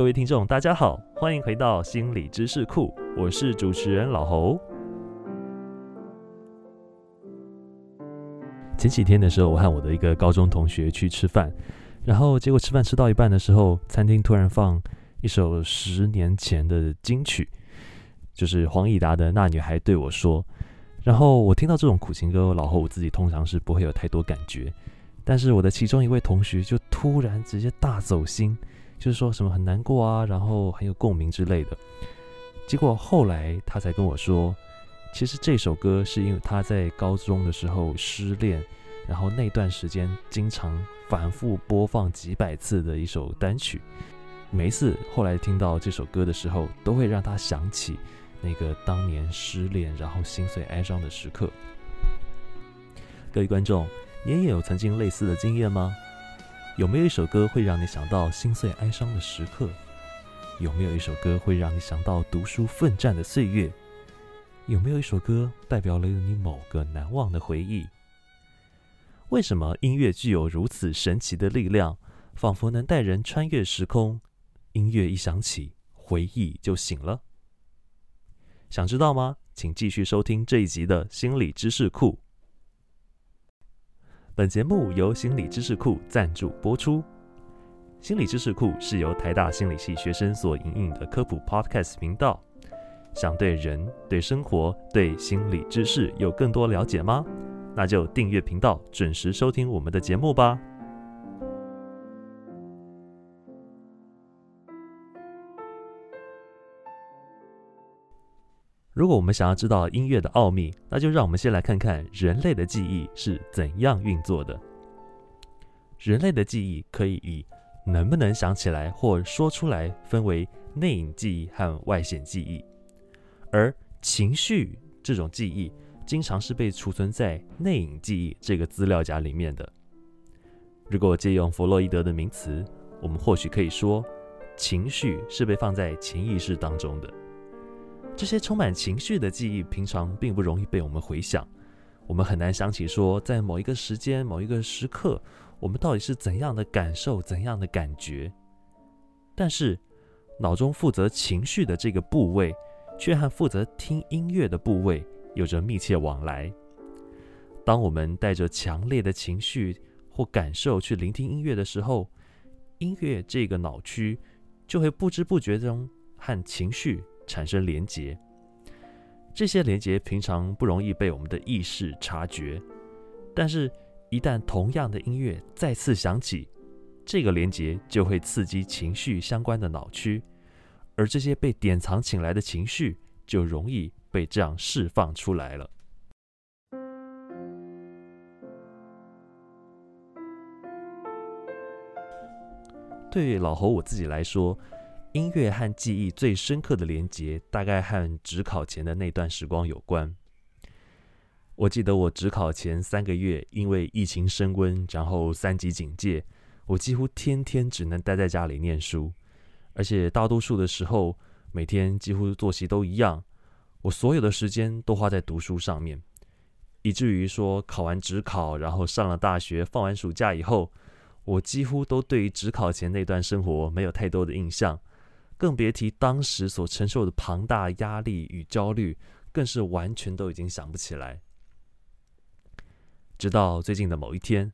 各位听众大家好，欢迎回到心理知识库，我是主持人老侯。前几天的时候，我和我的一个高中同学去吃饭，然后结果吃饭吃到一半的时候，餐厅突然放一首10年前的金曲，就是黄义达的《那女孩对我说》。然后我听到这种苦情歌，老侯我自己通常是不会有太多感觉，但是我的其中一位同学就突然直接大走心，就是说什么很难过啊，然后很有共鸣之类的。结果后来他才跟我说，其实这首歌是因为他在高中的时候失恋，然后那段时间经常反复播放几百次的一首单曲，每一次后来听到这首歌的时候，都会让他想起那个当年失恋然后心碎哀伤的时刻。各位观众，你也有曾经类似的经验吗？有没有一首歌会让你想到心碎哀伤的时刻？有没有一首歌会让你想到读书奋战的岁月？有没有一首歌代表了你某个难忘的回忆？为什么音乐具有如此神奇的力量，仿佛能带人穿越时空？音乐一响起，回忆就醒了。想知道吗？请继续收听这一集的心理知识库。本节目由心理知识库赞助播出。心理知识库是由台大心理系学生所营运的科普 podcast 频道。想对人、对生活、对心理知识有更多了解吗？那就订阅频道，准时收听我们的节目吧。如果我们想要知道音乐的奥秘，那就让我们先来看看人类的记忆是怎样运作的。人类的记忆可以以能不能想起来或说出来分为内隐记忆和外显记忆，而情绪这种记忆经常是被储存在内隐记忆这个资料夹里面的。如果借用弗洛伊德的名词，我们或许可以说，情绪是被放在潜意识当中的。这些充满情绪的记忆平常并不容易被我们回想，我们很难想起说在某一个时间、某一个时刻，我们到底是怎样的感受、怎样的感觉。但是脑中负责情绪的这个部位却和负责听音乐的部位有着密切往来。当我们带着强烈的情绪或感受去聆听音乐的时候，音乐这个脑区就会不知不觉中和情绪产生连结，这些连结平常不容易被我们的意识察觉，但是一旦同样的音乐再次响起，这个连结就会刺激情绪相关的脑区，而这些被典藏起来的情绪就容易被这样释放出来了。对于老侯我自己来说，音乐和记忆最深刻的连结，大概和指考前的那段时光有关。我记得我指考前3个月，因为疫情升温，然后3级警戒，我几乎天天只能待在家里念书，而且大多数的时候，每天几乎作息都一样，我所有的时间都花在读书上面，以至于说考完指考，然后上了大学，放完暑假以后，我几乎都对于指考前那段生活没有太多的印象。更别提当时所承受的庞大压力与焦虑，更是完全都已经想不起来。直到最近的某一天，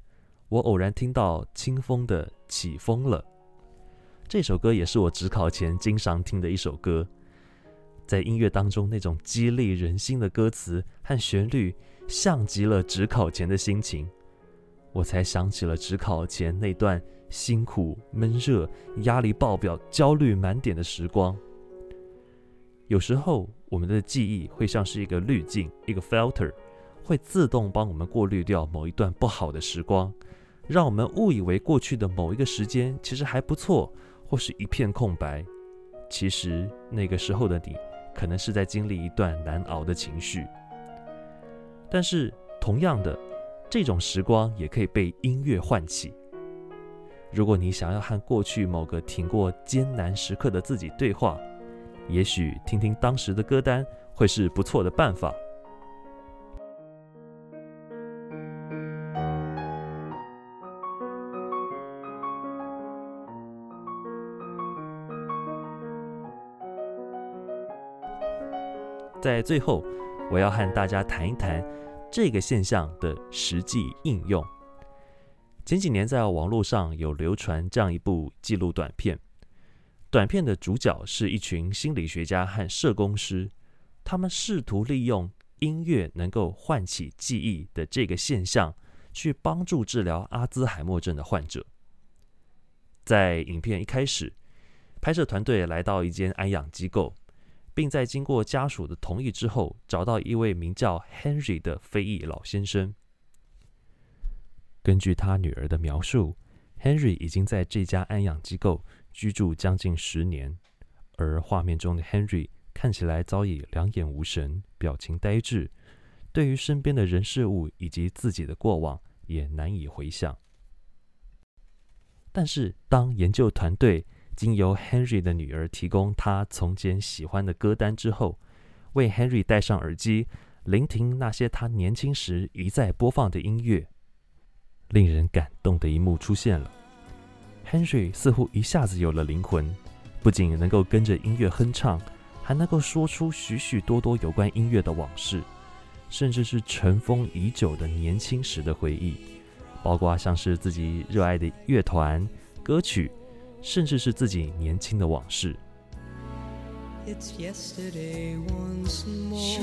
我偶然听到清风的《起风了》，这首歌也是我指考前经常听的一首歌。在音乐当中那种激励人心的歌词和旋律，像极了指考前的心情。我才想起了指考前那段辛苦、闷热、压力爆表、焦虑满点的时光。有时候我们的记忆会像是一个滤镜，一个 filter， 会自动帮我们过滤掉某一段不好的时光，让我们误以为过去的某一个时间其实还不错，或是一片空白。其实那个时候的你可能是在经历一段难熬的情绪。但是同样的，这种时光也可以被音乐唤起。如果你想要和过去某个挺过艰难时刻的自己对话，也许听听当时的歌单会是不错的办法。在最后，我要和大家谈一谈这个现象的实际应用。前几年在网络上有流传这样一部纪录短片，短片的主角是一群心理学家和社工师，他们试图利用音乐能够唤起记忆的这个现象，去帮助治疗阿兹海默症的患者。在影片一开始，拍摄团队来到一间安养机构，并在经过家属的同意之后，找到一位名叫 Henry 的非裔老先生。根据他女儿的描述， Henry 已经在这家安养机构居住将近10年，而画面中的 Henry 看起来早已两眼无神，表情呆滞，对于身边的人事物以及自己的过往也难以回想。但是当研究团队经由 Henry 的女儿提供他从前喜欢的歌单之后，为 Henry 戴上耳机，聆听那些他年轻时一再播放的音乐，令人感动的一幕出现了。 Henry 似乎一下子有了灵魂，不仅能够跟着音乐哼唱，还能够说出许许多多有关音乐的往事，甚至是尘封已久的年轻时的回忆，包括像是自己热爱的乐团、歌曲，甚至是自己年轻的往事。 It's yesterday once more。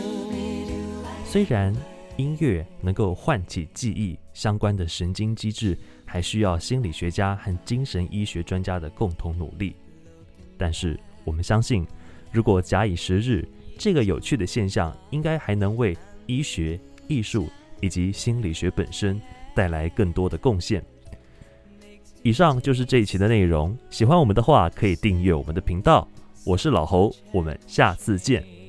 虽然音乐能够唤起记忆，相关的神经机制还需要心理学家和精神医学专家的共同努力，但是我们相信，如果假以时日，这个有趣的现象应该还能为医学、艺术以及心理学本身带来更多的贡献。以上就是这一期的内容，喜欢我们的话可以订阅我们的频道。我是老侯，我们下次见。